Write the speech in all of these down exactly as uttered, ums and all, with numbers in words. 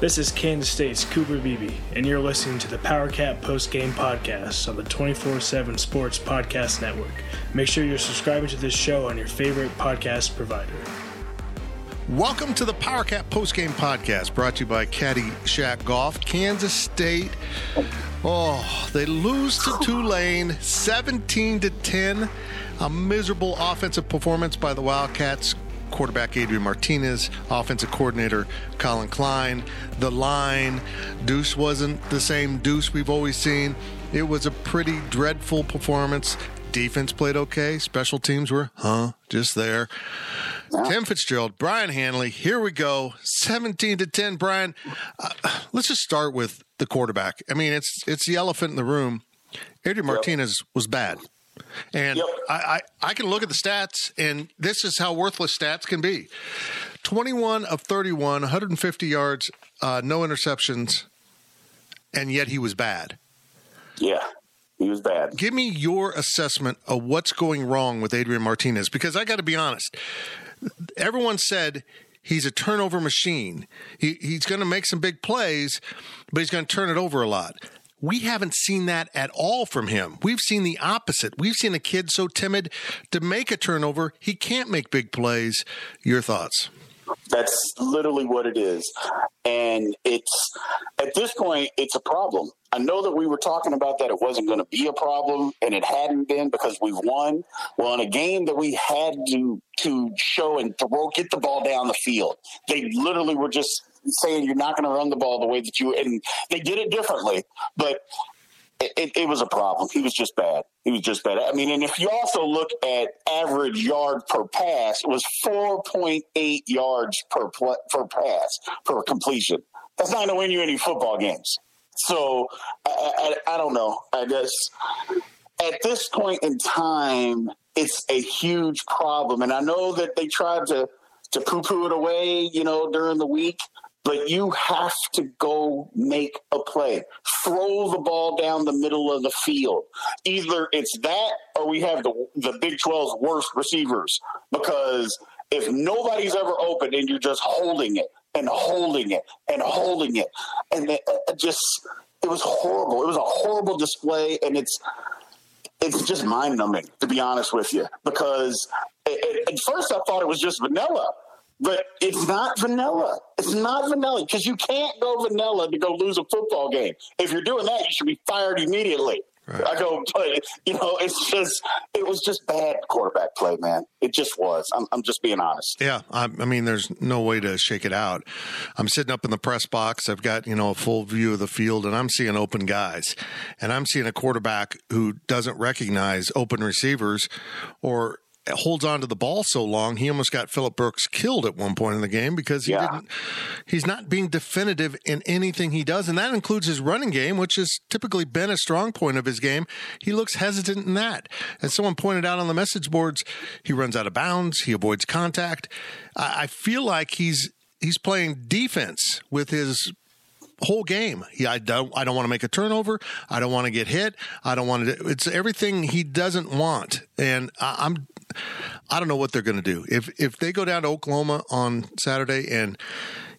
This is Kansas State's Cooper Beebe, and you're listening to the PowerCat Post Game Podcast on the twenty-four seven Sports Podcast Network. Make sure you're subscribing to this show on your favorite podcast provider. Welcome to the PowerCat Post Game Podcast, brought to you by Caddy Shack Golf. Kansas State, oh, they lose to Tulane seventeen to ten. A miserable offensive performance by the Wildcats. Quarterback Adrian Martinez, offensive coordinator Colin Klein, the line. Deuce wasn't the same Deuce we've always seen. It was a pretty dreadful performance. Defense played okay. Special teams were, huh, just there. Yeah. Tim Fitzgerald, Brian Hanley, here we go. seventeen to ten, Brian. Uh, let's just start with the quarterback. I mean, it's it's the elephant in the room. Adrian yep. Martinez was bad. And yep. I, I, I can look at the stats, and this is how worthless stats can be. twenty-one of thirty-one, one hundred fifty yards, uh, no interceptions, and yet he was bad. Yeah, he was bad. Give me your assessment of what's going wrong with Adrian Martinez, because I got to be honest. Everyone said he's a turnover machine. He, he's going to make some big plays, but he's going to turn it over a lot. We haven't seen that at all from him. We've seen the opposite. We've seen a kid so timid to make a turnover, he can't make big plays. Your thoughts? That's literally what it is. And it's at this point, it's a problem. I know that we were talking about that it wasn't going to be a problem, and it hadn't been because we've won. Well, in a game that we had to to show and throw, get the ball down the field, they literally were just saying you're not going to run the ball the way that you – and they did it differently. But it, it, it was a problem. He was just bad. He was just bad. I mean, and if you also look at average yard per pass, it was four point eight yards per pl- per pass, per completion. That's not going to win you any football games. So I, I, I don't know. I guess at this point in time, it's a huge problem. And I know that they tried to, to poo-poo it away, you know, during the week. But you have to go make a play. Throw the ball down the middle of the field. Either it's that or we have the, the Big twelve's worst receivers. Because if nobody's ever open and you're just holding it and holding it and holding it, and it just – it was horrible. It was a horrible display, and it's it's just mind-numbing, to be honest with you. Because it, it, at first I thought it was just vanilla. But it's not vanilla. It's not vanilla because you can't go vanilla to go lose a football game. If you're doing that, you should be fired immediately. Right. I go, but, you know, it's just it was just bad quarterback play, man. It just was. I'm, I'm just being honest. Yeah, I, I mean, there's no way to shake it out. I'm sitting up in the press box. I've got, you know, a full view of the field, and I'm seeing open guys. And I'm seeing a quarterback who doesn't recognize open receivers or – holds on to the ball so long, he almost got Phillip Brooks killed at one point in the game because he yeah. didn't. He's not being definitive in anything he does, and that includes his running game, which has typically been a strong point of his game. He looks hesitant in that. As someone pointed out on the message boards, he runs out of bounds, he avoids contact. I, I feel like he's he's playing defense with his whole game. He, I don't, I don't want to make a turnover. I don't want to get hit. I don't want to. It's everything he doesn't want, and I, I'm. I don't know what they're going to do. If if they go down to Oklahoma on Saturday and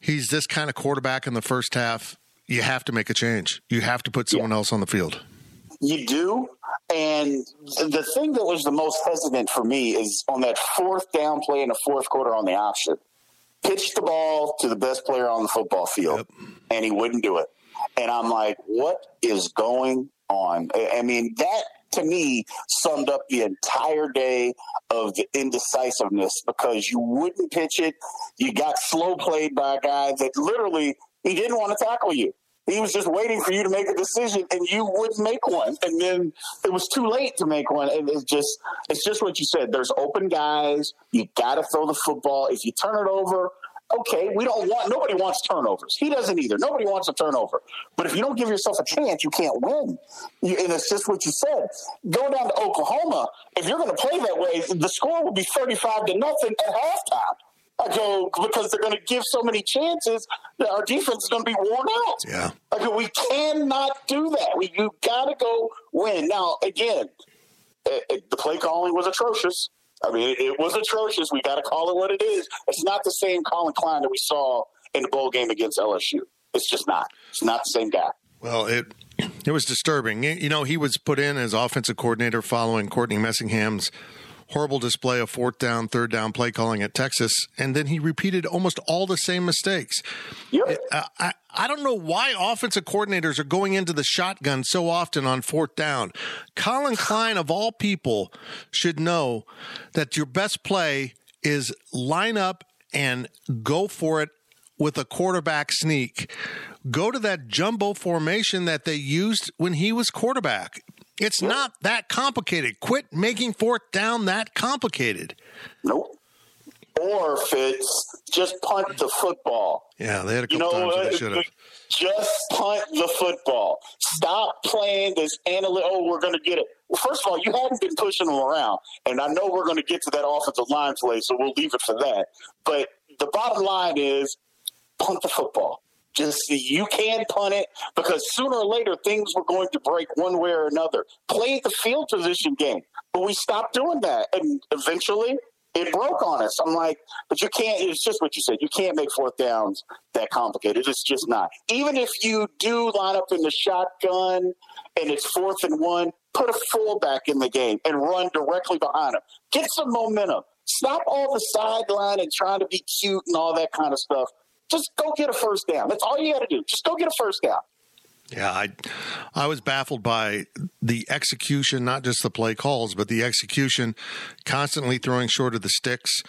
he's this kind of quarterback in the first half, you have to make a change. You have to put someone yeah. else on the field. You do. And the thing that was the most hesitant for me is on that fourth down play in the fourth quarter on the option. Pitched the ball to the best player on the football field, yep. and he wouldn't do it. And I'm like, what is going on? I mean, that to me summed up the entire day of the indecisiveness, because you wouldn't pitch it. You got slow played by a guy that literally he didn't want to tackle you. He was just waiting for you to make a decision, and you wouldn't make one. And then it was too late to make one. And it's just, it's just what you said. There's open guys. You got to throw the football. If you turn it over, okay, we don't want, nobody wants turnovers. He doesn't either. Nobody wants a turnover. But if you don't give yourself a chance, you can't win. You, and it's just what you said. Go down to Oklahoma. If you're going to play that way, the score will be thirty-five to nothing at halftime. I go, because they're going to give so many chances that our defense is going to be worn out. Yeah. I go, we cannot do that. We you got to go win. Now, again, it, it, the play calling was atrocious. I mean, it, it was atrocious. We got to call it what it is. It's not the same Colin Klein that we saw in the bowl game against L S U. It's just not. It's not the same guy. Well, it it was disturbing. You know, he was put in as offensive coordinator following Courtney Messingham's horrible display of fourth down, third down play calling at Texas, and then he repeated almost all the same mistakes. Yep. I, I, I don't know why offensive coordinators are going into the shotgun so often on fourth down. Colin Klein, of all people, should know that your best play is line up and go for it with a quarterback sneak. Go to that jumbo formation that they used when he was quarterback. It's yep. not that complicated. Quit making fourth down that complicated. Nope. Or, Fitz, just punt the football. Yeah, they had a couple you know, times uh, they should have. Just punt the football. Stop playing this analytic, oh, we're going to get it. Well, first of all, you haven't been pushing them around, and I know we're going to get to that offensive line play, so we'll leave it for that. But the bottom line is punt the football. Just you can punt it, because sooner or later things were going to break one way or another. Played the field position game, but we stopped doing that, and eventually it broke on us. I'm like, but you can't. It's just what you said. You can't make fourth downs that complicated. It's just not. Even if you do line up in the shotgun and it's fourth and one, put a fullback in the game and run directly behind him. Get some momentum. Stop all the sideline and trying to be cute and all that kind of stuff. Just go get a first down. That's all you got to do. Just go get a first down. Yeah, I I was baffled by the execution, not just the play calls, but the execution, constantly throwing short of the sticks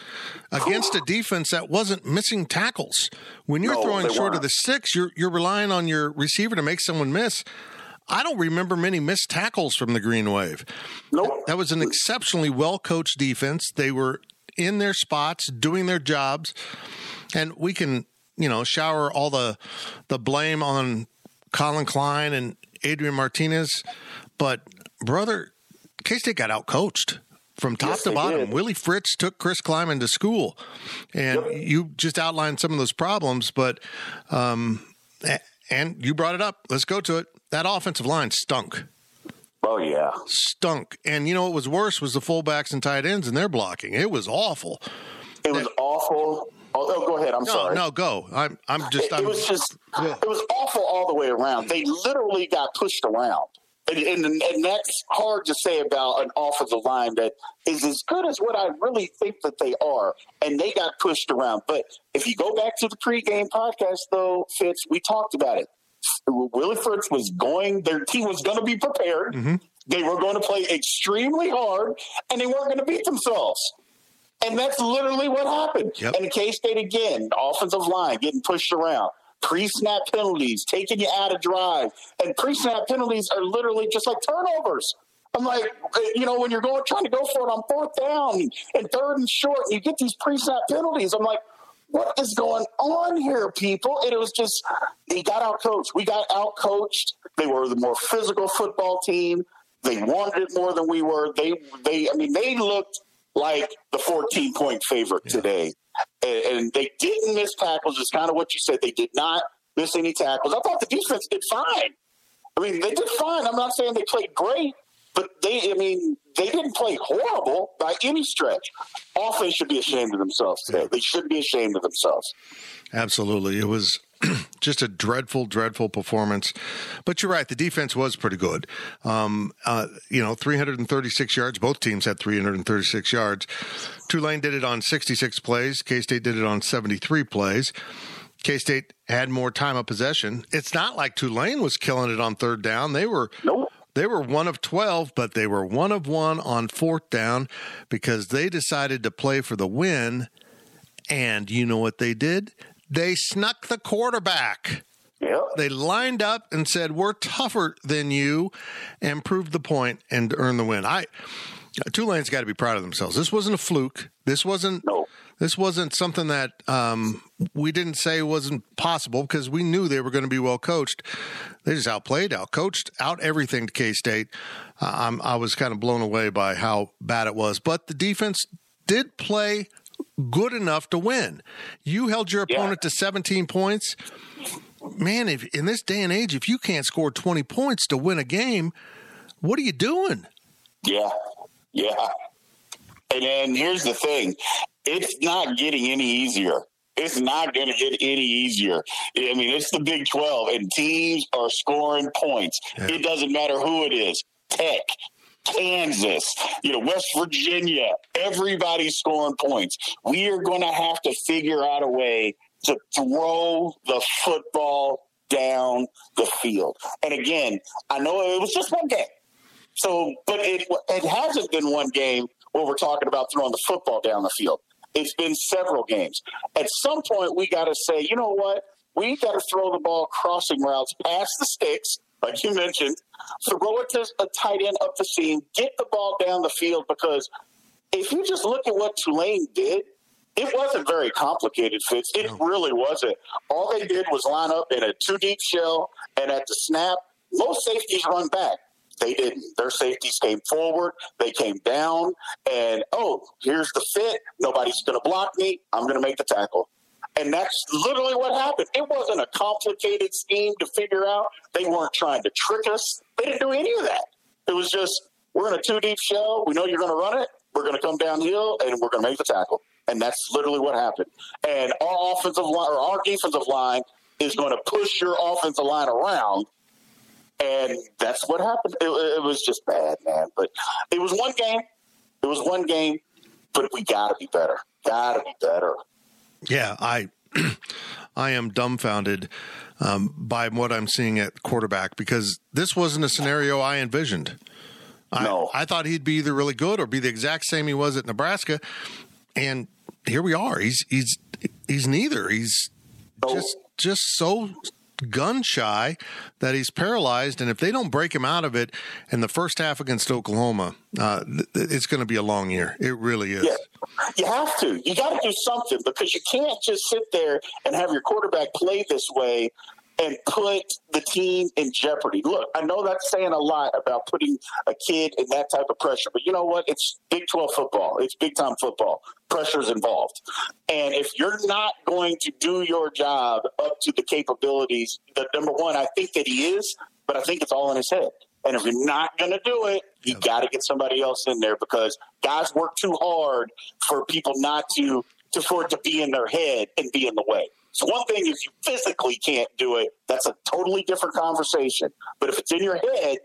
against a defense that wasn't missing tackles. When you're no, throwing short weren't. of the sticks, you're you're relying on your receiver to make someone miss. I don't remember many missed tackles from the Green Wave. Nope. That was an exceptionally well-coached defense. They were in their spots, doing their jobs, and we can – you know, shower all the the blame on Colin Klein and Adrian Martinez. But, brother, K-State got outcoached from top yes, to bottom. Did. Willie Fritz took Chris Klein into school. And yep. you just outlined some of those problems. But um, and you brought it up. Let's go to it. That offensive line stunk. Oh, yeah. Stunk. And, you know, what was worse was the fullbacks and tight ends and their blocking. It was awful. It was that, awful. Oh, go ahead. I'm no, sorry. No, go. I'm. I'm just. I'm, it was just. Yeah. It was awful all the way around. They literally got pushed around, and, and and that's hard to say about an offensive line that is as good as what I really think that they are. And they got pushed around. But if you go back to the pregame podcast, though, Fitz, we talked about it. Willie Fritz was going. Their team was going to be prepared. Mm-hmm. They were going to play extremely hard, and they weren't going to beat themselves. And that's literally what happened. Yep. And the K-State, again, the offensive line getting pushed around, pre-snap penalties, taking you out of drive. And pre-snap penalties are literally just like turnovers. I'm like, you know, when you're going trying to go for it on fourth down and third and short, and you get these pre-snap penalties. I'm like, what is going on here, people? And it was just, they got out-coached. We got out-coached. They were the more physical football team. They wanted it more than we were. They, they, I mean, they looked like the fourteen-point favorite yeah. today. And, and they didn't miss tackles. It's kind of what you said. They did not miss any tackles. I thought the defense did fine. I mean, they did fine. I'm not saying they played great, but they, I mean, they didn't play horrible by any stretch. Offense should be ashamed of themselves today. Yeah. They should be ashamed of themselves. Absolutely. It was just a dreadful, dreadful performance. But you're right, the defense was pretty good. Um, uh, you know, three hundred thirty-six yards. Both teams had three hundred thirty-six yards. Tulane did it on sixty-six plays. K-State did it on seventy-three plays. K-State had more time of possession. It's not like Tulane was killing it on third down. They were nope. They were one of twelve, but they were one of one on fourth down because they decided to play for the win. And you know what they did? They snuck the quarterback. Yep. They lined up and said, "We're tougher than you," and proved the point and earned the win. I Tulane's got to be proud of themselves. This wasn't a fluke. This wasn't. Nope. This wasn't something that um, we didn't say wasn't possible because we knew they were going to be well coached. They just outplayed, outcoached, out everything to K-State. Uh, I'm, I was kind of blown away by how bad it was. But the defense did play good enough to win. You held your opponent yeah. to seventeen points. Man, if in this day and age, if you can't score twenty points to win a game, what are you doing? Yeah, yeah. And then here's the thing. It's not getting any easier. It's not going to get any easier. I mean, it's the Big twelve, and teams are scoring points. Yeah. It doesn't matter who it is. Tech, Kansas, you know, West Virginia, everybody's scoring points. We are going to have to figure out a way to throw the football down the field. And again, I know it was just one game. So, but it, it hasn't been one game where we're talking about throwing the football down the field. It's been several games. At some point, we got to say, you know what? We got to throw the ball crossing routes past the sticks, like you mentioned, throw it to a tight end up the seam, get the ball down the field, because if you just look at what Tulane did, it wasn't very complicated, Fitz. It no. really wasn't. All they did was line up in a two-deep shell, and at the snap, most safeties run back. They didn't. Their safeties came forward. They came down. And, oh, here's the fit. Nobody's going to block me. I'm going to make the tackle. And that's literally what happened. It wasn't a complicated scheme to figure out. They weren't trying to trick us. They didn't do any of that. It was just, we're in a two-deep shell. We know you're going to run it. We're going to come downhill, and we're going to make the tackle. And that's literally what happened. And our offensive line, or our defensive line, is going to push your offensive line around. And that's what happened. It, it was just bad, man. But it was one game. It was one game. But we got to be better. Got to be better. Yeah, I I am dumbfounded um, by what I'm seeing at quarterback, because this wasn't a scenario I envisioned. No. I, I thought he'd be either really good or be the exact same he was at Nebraska. And here we are. He's he's he's neither. He's so, just just so gun shy that he's paralyzed, and if they don't break him out of it in the first half against Oklahoma, uh, th- it's going to be a long year. It really is. Yeah. You have to. You got to do something, because you can't just sit there and have your quarterback play this way and put the team in jeopardy. Look, I know that's saying a lot about putting a kid in that type of pressure, but you know what? It's Big twelve football. It's big-time football. Pressure's involved. And if you're not going to do your job up to the capabilities, the number one, I think that he is, but I think it's all in his head. And if you're not going to do it, you got to get somebody else in there, because guys work too hard for people not to, to for it to be in their head and be in the way. So one thing, if you physically can't do it, that's a totally different conversation. But if it's in your head,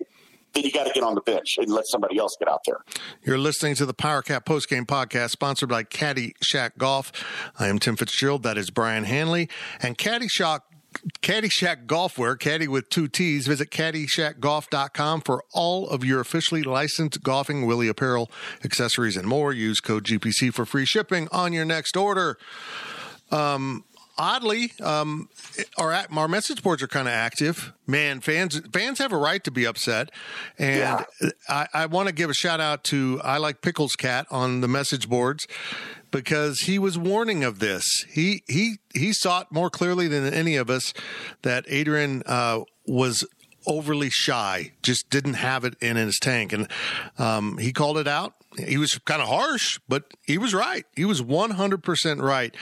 then you got to get on the bench and let somebody else get out there. You're listening to the PowerCat Post Game Podcast, sponsored by Caddy Shack Golf. I am Tim Fitzgerald. That is Brian Hanley. And Caddy Shack Caddy Shack Golfwear, Caddy with two T's. Visit Caddy Shack Golf dot com for all of your officially licensed golfing, Willie apparel, accessories, and more. Use code G P C for free shipping on your next order. Um, oddly, um, our our message boards are kind of active. Man, fans fans have a right to be upset. And yeah. I, I want to give a shout out to I Like Pickles Cat on the message boards, because he was warning of this. He he he saw it more clearly than any of us that Adrian uh, was overly shy, just didn't have it in his tank. And um, he called it out. He was kind of harsh, but he was right. He was one hundred percent right.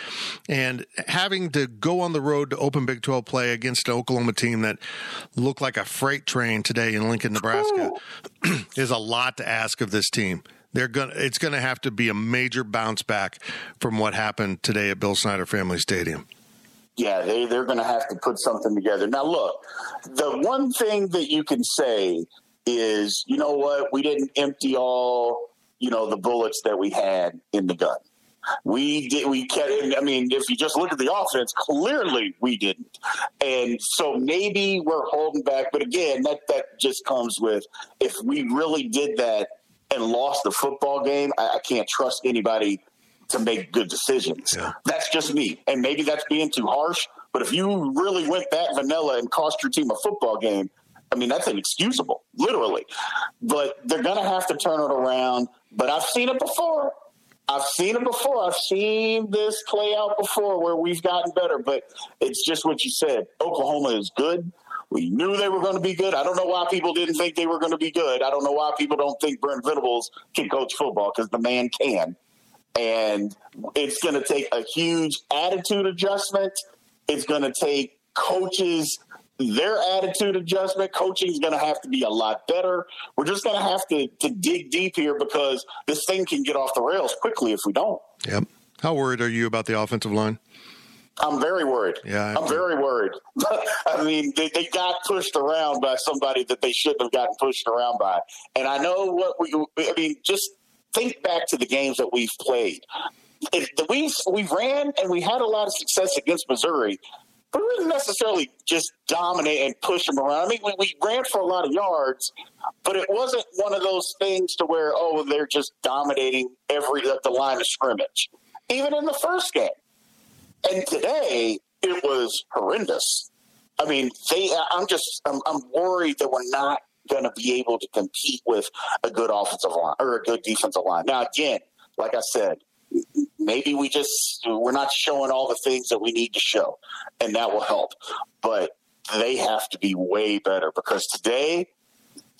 And having to go on the road to open Big twelve play against an Oklahoma team that looked like a freight train today in Lincoln, Nebraska, is a lot to ask of this team. They're gonna. It's going to have to be a major bounce back from what happened today at Bill Snyder Family Stadium. yeah, they, they're going to have to put something together. Now, look, the one thing that you can say is, you know what, we didn't empty all, you know, the bullets that we had in the gun. We did. We kept. I mean, if you just look at the offense, clearly we didn't. And so maybe we're holding back. But again, that that just comes with, if we really did that and lost the football game, I, I can't trust anybody to make good decisions. Yeah. That's just me. And maybe that's being too harsh. But if you really went that vanilla and cost your team a football game, I mean, that's inexcusable, literally. But they're going to have to turn it around. But I've seen it before. I've seen it before. I've seen this play out before where we've gotten better, but it's just what you said. Oklahoma is good. We knew they were going to be good. I don't know why people didn't think they were going to be good. I don't know why people don't think Brent Venables can coach football, because the man can. And it's going to take a huge attitude adjustment. It's going to take coaches, their attitude adjustment. Coaching is going to have to be a lot better. We're just going to have to, to dig deep here, because this thing can get off the rails quickly if we don't. Yep. How worried are you about the offensive line? I'm very worried. Yeah, I'm, I'm very worried. I mean, they, they got pushed around by somebody that they shouldn't have gotten pushed around by. And I know what we, I mean, just think back to the games that we've played. If we, we ran and we had a lot of success against Missouri, but we didn't necessarily just dominate and push them around. I mean, we, we ran for a lot of yards, but it wasn't one of those things to where, oh, they're just dominating every the line of scrimmage, even in the first game. And today, it was horrendous. I mean, they. I'm just I'm, I'm worried that we're not going to be able to compete with a good offensive line or a good defensive line. Now, again, like I said, maybe we just we're not showing all the things that we need to show, and that will help. But they have to be way better, because today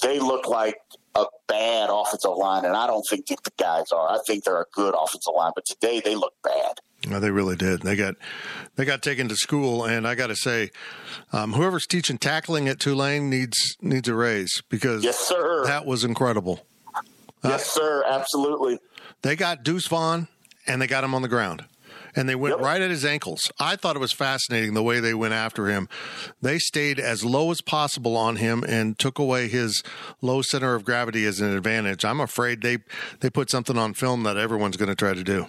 they look like a bad offensive line, and I don't think that the guys are. I think they're a good offensive line, but today they look bad. No, they really did. They got they got taken to school, and I got to say, um, whoever's teaching tackling at Tulane needs needs a raise, because yes, sir. That was incredible. Yes, uh, sir. Absolutely. They got Deuce Vaughn, and they got him on the ground, and they went yep. right at his ankles. I thought it was fascinating the way they went after him. They stayed as low as possible on him and took away his low center of gravity as an advantage. I'm afraid they, they put something on film that everyone's going to try to do.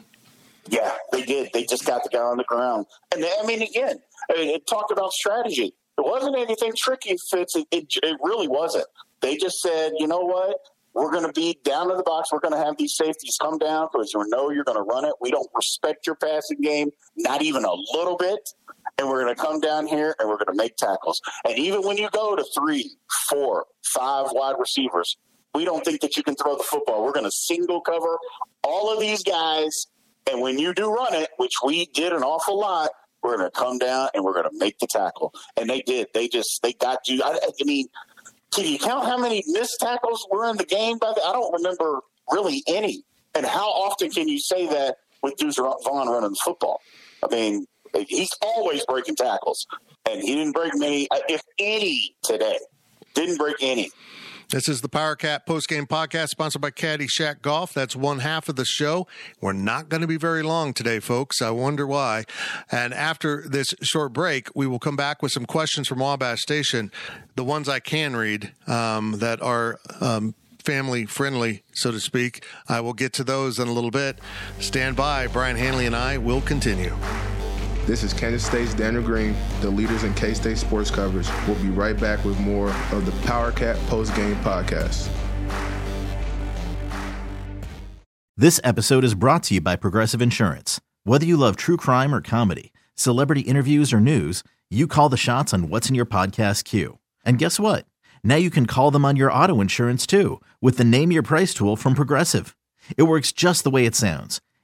Yeah, they did. They just got the guy on the ground. And they, I mean, again, I mean, it talked about strategy. It wasn't anything tricky, Fitz. It, it, it really wasn't. They just said, you know what? We're going to be down to the box. We're going to have these safeties come down because you know you're going to run it. We don't respect your passing game, not even a little bit. And we're going to come down here and we're going to make tackles. And even when you go to three, four, five wide receivers, we don't think that you can throw the football. We're going to single cover all of these guys. And when you do run it, which we did an awful lot, we're going to come down and we're going to make the tackle. And they did. They just, they got you. I, I mean, can you count how many missed tackles were in the game? By the, I don't remember really any. And how often can you say that with Deuce Vaughn running the football? I mean, he's always breaking tackles. And he didn't break many, if any, today. Didn't break any. This is the PowerCat Post Game Podcast, sponsored by Caddy Shack Golf. That's one half of the show. We're not going to be very long today, folks. I wonder why. And after this short break, we will come back with some questions from Wabash Station, the ones I can read um, that are um, family-friendly, so to speak. I will get to those in a little bit. Stand by. Brian Hanley and I will continue. This is Kansas State's Daniel Green, the leaders in K-State sports coverage. We'll be right back with more of the PowerCat Post Game Podcast. This episode is brought to you by Progressive Insurance. Whether you love true crime or comedy, celebrity interviews or news, you call the shots on what's in your podcast queue. And guess what? Now you can call them on your auto insurance too, with the Name Your Price tool from Progressive. It works just the way it sounds.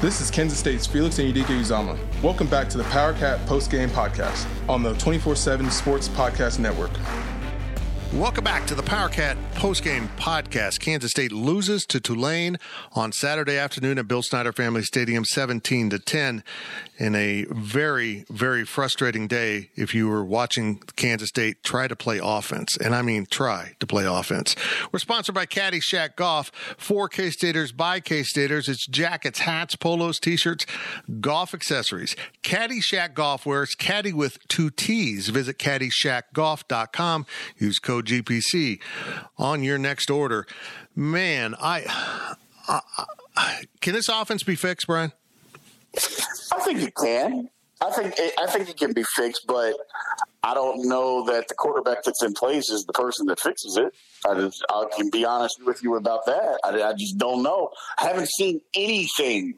This is Kansas State's Felix and Yudhika Uzama. Welcome back to the PowerCat Post Game Podcast on the twenty-four seven Sports Podcast Network. Welcome back to the PowerCat Post Game Podcast. Kansas State loses to Tulane on Saturday afternoon at Bill Snyder Family Stadium, seventeen to ten, in a very, very frustrating day if you were watching Kansas State try to play offense. And I mean try to play offense. We're sponsored by Caddy Shack Golf, for K-Staters by K-Staters. It's jackets, hats, polos, T-shirts, golf accessories. Caddy Shack Golf, where it's caddy with two T's. Visit Caddy Shack Golf dot com. Use code G P C on your next order. Man, I, I, I can this offense be fixed, Brian? I think it can. I think it, I think it can be fixed, but I don't know that the quarterback that's in place is the person that fixes it. I, just, I can be honest with you about that. I, I just don't know. I haven't seen anything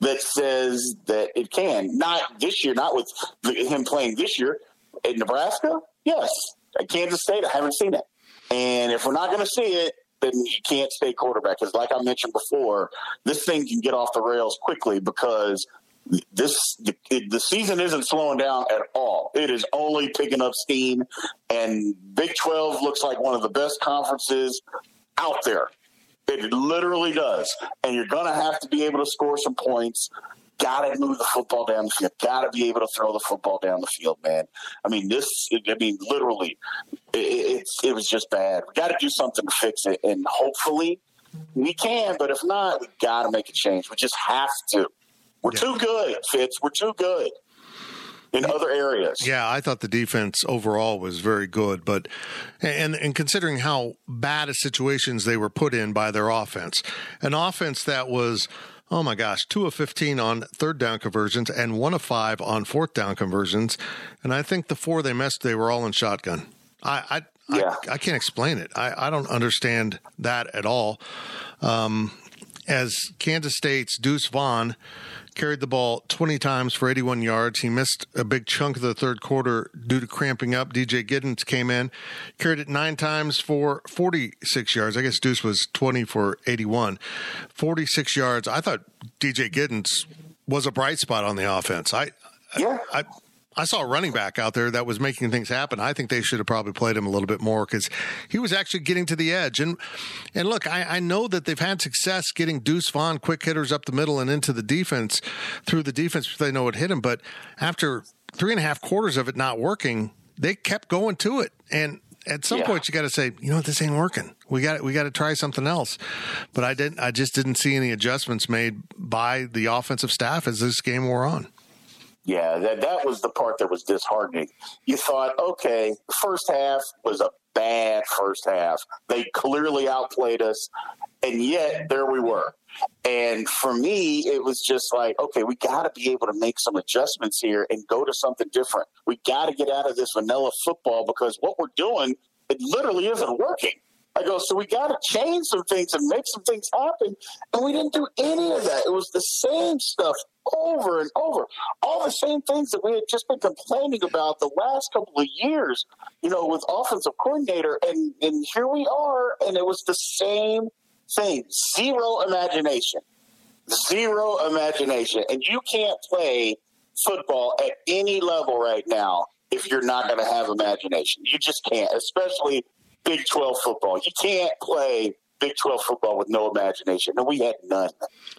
that says that it can. Not this year. Not with the, him playing this year at Nebraska. Yes. At Kansas State, I haven't seen it. And if we're not going to see it, then you can't stay quarterback. Because like I mentioned before, this thing can get off the rails quickly because this the, the season isn't slowing down at all. It is only picking up steam. And Big twelve looks like one of the best conferences out there. It literally does. And you're going to have to be able to score some points. Got to move the football down the field. Got to be able to throw the football down the field, man. I mean, this. I mean, literally, it, it, it was just bad. We got to do something to fix it, and hopefully, we can. But if not, we got to make a change. We just have to. We're yeah. too good, Fitz. We're too good in other areas. Yeah, I thought the defense overall was very good, but and and considering how bad of situations they were put in by their offense, an offense that was. Oh, my gosh, two of fifteen on third down conversions and one of five on fourth down conversions. And I think the four they missed, they were all in shotgun. I I, yeah. I, I can't explain it. I, I don't understand that at all. Um, as Kansas State's Deuce Vaughn carried the ball twenty times for eighty-one yards. He missed a big chunk of the third quarter due to cramping up. D J Giddens came in, carried it nine times for forty-six yards. I guess Deuce was twenty for eighty-one. forty-six yards. I thought D J Giddens was a bright spot on the offense. I, yeah. I, I, I saw a running back out there that was making things happen. I think they should have probably played him a little bit more because he was actually getting to the edge. And and look, I, I know that they've had success getting Deuce Vaughn quick hitters up the middle and into the defense, through the defense, they know it hit him. But after three and a half quarters of it not working, they kept going to it. And at some yeah. point, you got to say, you know what, this ain't working. We got we got to try something else. But I didn't. I just didn't see any adjustments made by the offensive staff as this game wore on. Yeah, that, that was the part that was disheartening. You thought, okay, the first half was a bad first half. They clearly outplayed us, and yet there we were. And for me, it was just like, okay, we got to be able to make some adjustments here and go to something different. We got to get out of this vanilla football because what we're doing, it literally isn't working. I go, so we got to change some things and make some things happen. And we didn't do any of that. It was the same stuff over and over. All the same things that we had just been complaining about the last couple of years, you know, with offensive coordinator. And, and here we are. And it was the same thing. Zero imagination. Zero imagination. And you can't play football at any level right now if you're not going to have imagination. You just can't, especially Big twelve football. You can't play Big twelve football with no imagination. And we had none.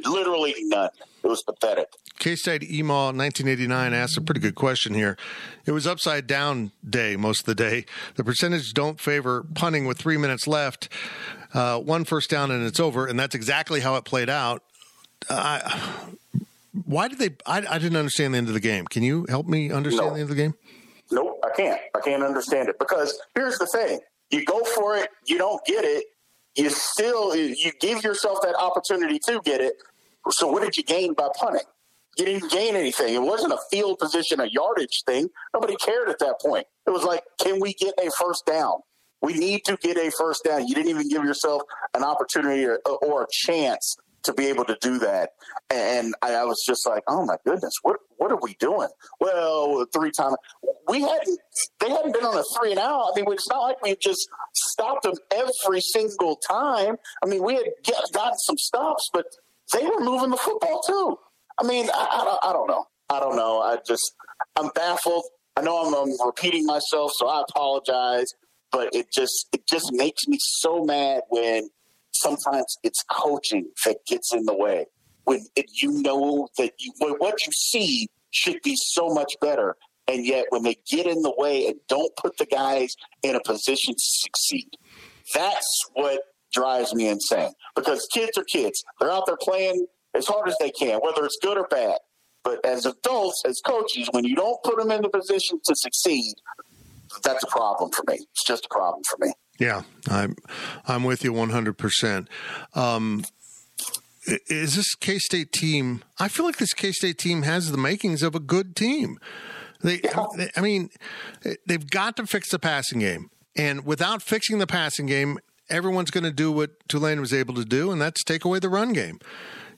Literally none. It was pathetic. K-State Email nineteen eighty-nine asked a pretty good question here. It was upside down day most of the day. The percentage don't favor punting with three minutes left. Uh, one first down and it's over. And that's exactly how it played out. I... Why did they? I, I didn't understand the end of the game. Can you help me understand no. the end of the game? Nope, I can't. I can't understand it because here's the thing: you go for it, you don't get it, you still you give yourself that opportunity to get it. So what did you gain by punting? You didn't gain anything. It wasn't a field position, a yardage thing. Nobody cared at that point. It was like, can we get a first down? We need to get a first down. You didn't even give yourself an opportunity or, or a chance to be able to do that. And I, I was just like, oh my goodness, what what are we doing? Well, three times we hadn't they hadn't been on a three and out. I mean, it's not like we just stopped them every single time. I mean, we had get, gotten some stops, but they were moving the football too. I mean, I, I, don't, I don't know. I don't know. I just, I'm baffled. I know I'm, I'm repeating myself, so I apologize. But it just, it just makes me so mad when sometimes it's coaching that gets in the way. When it, you know that you, when what you see should be so much better, and yet when they get in the way and don't put the guys in a position to succeed, that's what drives me insane. Because kids are kids; they're out there playing as hard as they can, whether it's good or bad. But as adults, as coaches, when you don't put them in the position to succeed, that's a problem for me. It's just a problem for me. Yeah, I'm I'm with you one hundred percent. Um, is this K-State team – I feel like this K-State team has the makings of a good team. They, yeah. they I mean, they've got to fix the passing game. And without fixing the passing game, everyone's going to do what Tulane was able to do, and that's take away the run game.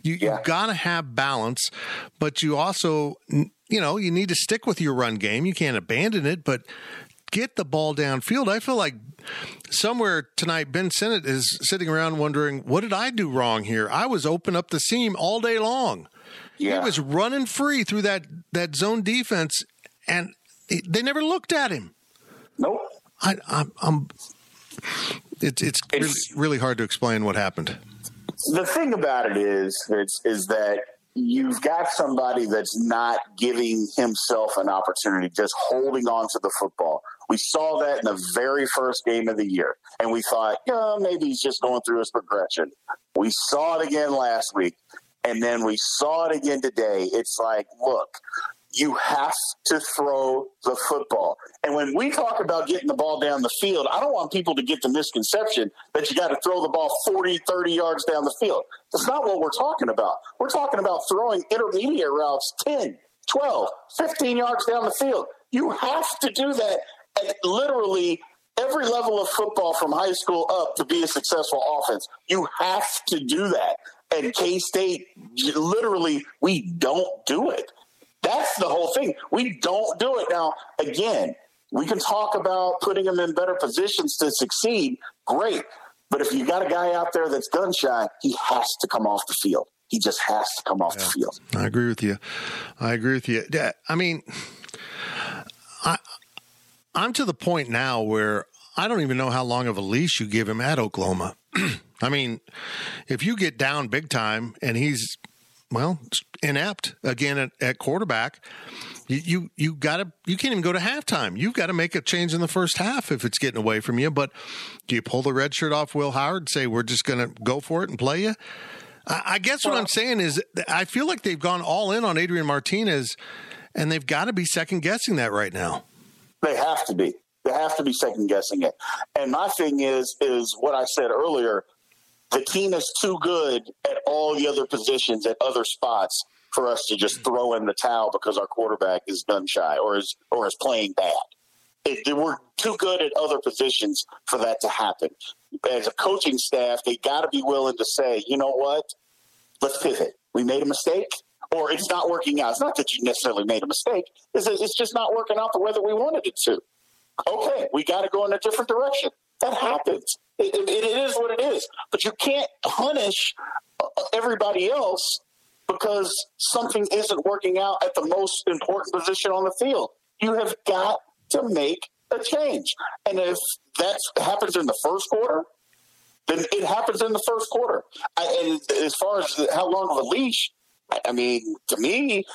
You, yeah. You've got to have balance, but you also – you know, you need to stick with your run game. You can't abandon it, but get the ball downfield. I feel like somewhere tonight, Ben Sinnott is sitting around wondering, what did I do wrong here? I was open up the seam all day long. Yeah. He was running free through that, that zone defense, and they never looked at him. Nope. I, I'm, I'm, it's it's, it's really, really hard to explain what happened. The thing about it is, is, is that you've got somebody that's not giving himself an opportunity, just holding on to the football. We saw that in the very first game of the year, and we thought, yeah, maybe he's just going through his progression. We saw it again last week, and then we saw it again today. It's like, look, you have to throw the football. And when we talk about getting the ball down the field, I don't want people to get the misconception that you got to throw the ball forty, thirty yards down the field. That's not what we're talking about. We're talking about throwing intermediate routes ten, twelve, fifteen yards down the field. You have to do that at literally every level of football from high school up to be a successful offense. You have to do that. And K-State, literally, we don't do it. That's the whole thing. We don't do it. Now, again, we can talk about putting them in better positions to succeed. Great. But if you got a guy out there that's gun shy, he has to come off the field. He just has to come off yeah, the field. I agree with you. I agree with you. I mean, I, I'm to the point now where I don't even know how long of a leash you give him at Oklahoma. I mean, if you get down big time and he's – well, inept again at, at quarterback. You you you gotta you can't even go to halftime. You've got to make a change in the first half if it's getting away from you. But do you pull the red shirt off Will Howard and say we're just gonna go for it and play you? I, I guess what I'm saying is I feel like they've gone all in on Adrian Martinez, and they've got to be second guessing that right now. They have to be. They have to be second guessing it. And my thing is is what I said earlier. The team is too good at all the other positions at other spots for us to just throw in the towel because our quarterback is gun shy or is or is playing bad. It, we're too good at other positions for that to happen. As a coaching staff, they got to be willing to say, you know what, let's pivot. We made a mistake, or it's not working out. It's not that you necessarily made a mistake. It's, it's just not working out the way that we wanted it to. Okay, we got to go in a different direction. That happens. It, it, it is what it is. But you can't punish everybody else because something isn't working out at the most important position on the field. You have got to make a change. And if that happens in the first quarter, then it happens in the first quarter. I, and as far as how long of a leash, I mean, to me,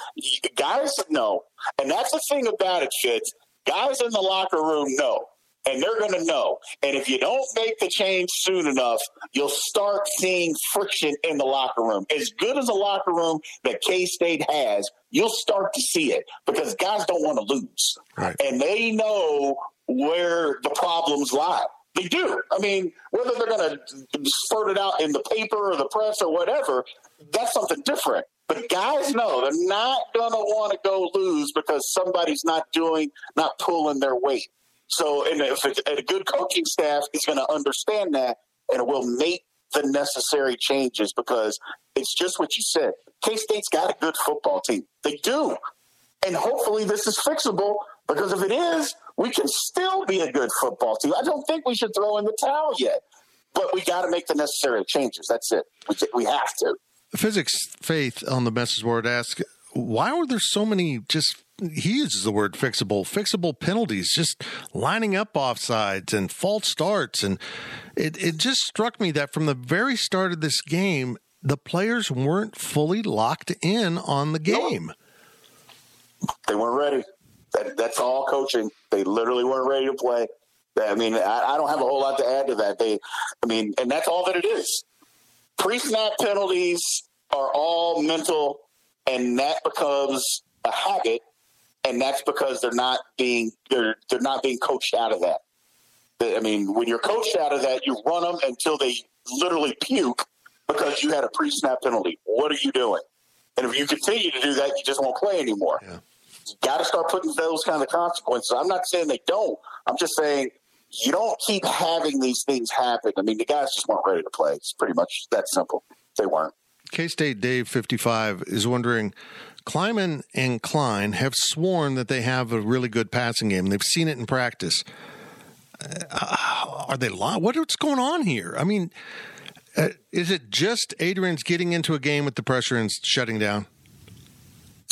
guys know. And that's the thing about it, kids. Guys in the locker room know. and they're going to know. And if you don't make the change soon enough, you'll start seeing friction in the locker room. As good as a locker room that K-State has, you'll start to see it because guys don't want to lose. Right. And they know where the problems lie. They do. I mean, whether they're going to spurt it out in the paper or the press or whatever, that's something different. But guys know they're not going to want to go lose because somebody's not doing, not pulling their weight. So and if it, a good coaching staff is going to understand that, and it will make the necessary changes because it's just what you said. K-State's got a good football team. They do. And hopefully this is fixable because if it is, we can still be a good football team. I don't think we should throw in the towel yet, but we got to make the necessary changes. That's it. We, we have to. Physics Faith on the message board asks, why were there so many just, he uses the word fixable, fixable penalties, just lining up offsides and false starts? And it, it just struck me that from the very start of this game, the players weren't fully locked in on the game. No. They weren't ready. That, that's all coaching. They literally weren't ready to play. I mean, I, I don't have a whole lot to add to that. They, I mean, and that's all that it is. Pre-snap penalties are all mental, and that becomes a habit, and that's because they're not being they're they're not being coached out of that. I mean, when you're coached out of that, you run them until they literally puke because you had a pre-snap penalty. What are you doing? And if you continue to do that, you just won't play anymore. Yeah. You got to start putting those kind of consequences. I'm not saying they don't. I'm just saying you don't keep having these things happen. I mean, the guys just weren't ready to play. It's pretty much that simple. They weren't. K-State Dave fifty-five is wondering, Kleiman and Klein have sworn that they have a really good passing game. They've seen it in practice. Uh, are they lying? What's going on here? I mean, uh, is it just Adrian's getting into a game with the pressure and shutting down?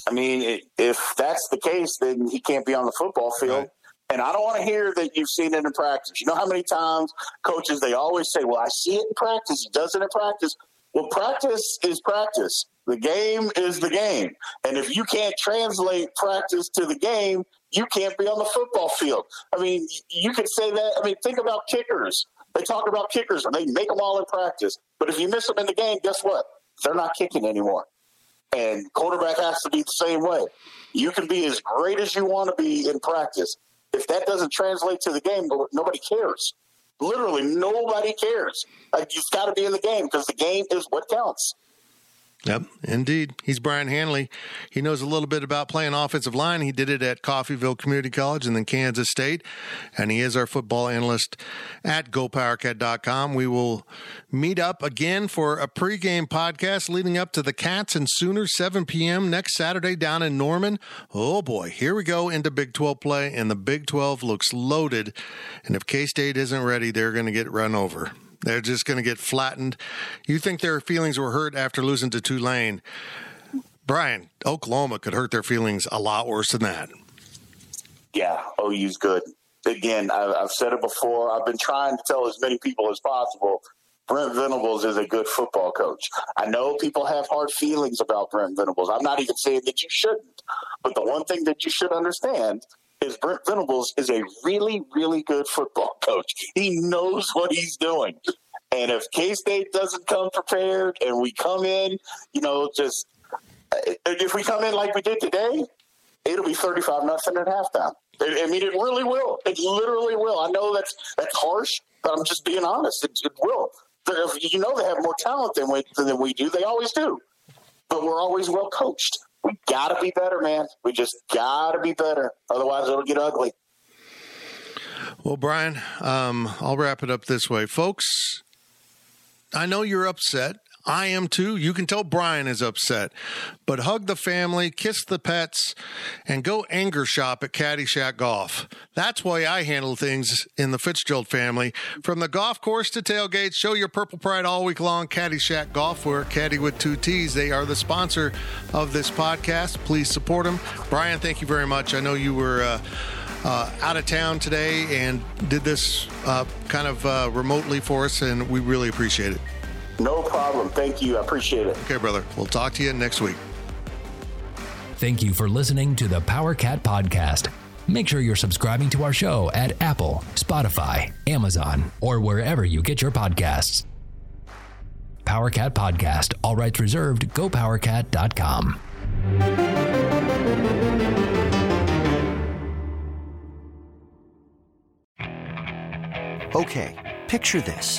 I mean, it, if that's the case, then he can't be on the football field. Right. And I don't want to hear that you've seen it in practice. You know how many times coaches, they always say, well, I see it in practice. He does it in practice. Well, practice is practice. The game is the game. And if you can't translate practice to the game, you can't be on the football field. I mean, you could say that. I mean, think about kickers. They talk about kickers, and they make them all in practice. But if you miss them in the game, guess what? They're not kicking anymore. And quarterback has to be the same way. You can be as great as you want to be in practice. If that doesn't translate to the game, nobody cares. Literally, nobody cares. Like, you've got to be in the game because the game is what counts. Yep, indeed. He's Brian Hanley. He knows a little bit about playing offensive line. He did it at Coffeyville Community College and then Kansas State. And he is our football analyst at Go Power Cat dot com. We will meet up again for a pregame podcast leading up to the Cats and Sooners, seven p.m. next Saturday down in Norman. Oh, boy. Here we go into Big twelve play, and the Big twelve looks loaded. And if K-State isn't ready, they're going to get run over. They're just going to get flattened. You think their feelings were hurt after losing to Tulane. Brian, Oklahoma could hurt their feelings a lot worse than that. Yeah, O U's good. Again, I've said it before. I've been trying to tell as many people as possible, Brent Venables is a good football coach. I know people have hard feelings about Brent Venables. I'm not even saying that you shouldn't. But the one thing that you should understand is Brent Venables is a really, really good football coach. He knows what he's doing. And if K-State doesn't come prepared and we come in, you know, just if we come in like we did today, it'll be thirty-five nothing at halftime. I mean, it really will. It literally will. I know that's that's harsh, but I'm just being honest. It, it will. You know, they have more talent than we, than we do. They always do. But we're always well coached. We got to be better, man. We just got to be better. Otherwise, it'll get ugly. Well, Brian, um, I'll wrap it up this way. Folks, I know you're upset. I am too. You can tell Brian is upset. But hug the family, kiss the pets, and go anger shop at Caddy Shack Golf. That's why I handle things in the Fitzgerald family. From the golf course to tailgates, show your purple pride all week long. Caddy Shack Golf, we're Caddy with two T's. They are the sponsor of this podcast. Please support them. Brian, thank you very much. I know you were uh, uh, out of town today and did this uh, kind of uh, remotely for us, and we really appreciate it. No problem. Thank you. I appreciate it. Okay, brother. We'll talk to you next week. Thank you for listening to the PowerCat Podcast. Make sure you're subscribing to our show at Apple, Spotify, Amazon, or wherever you get your podcasts. PowerCat Podcast. All rights reserved. Go Power Cat dot com. Okay, picture this.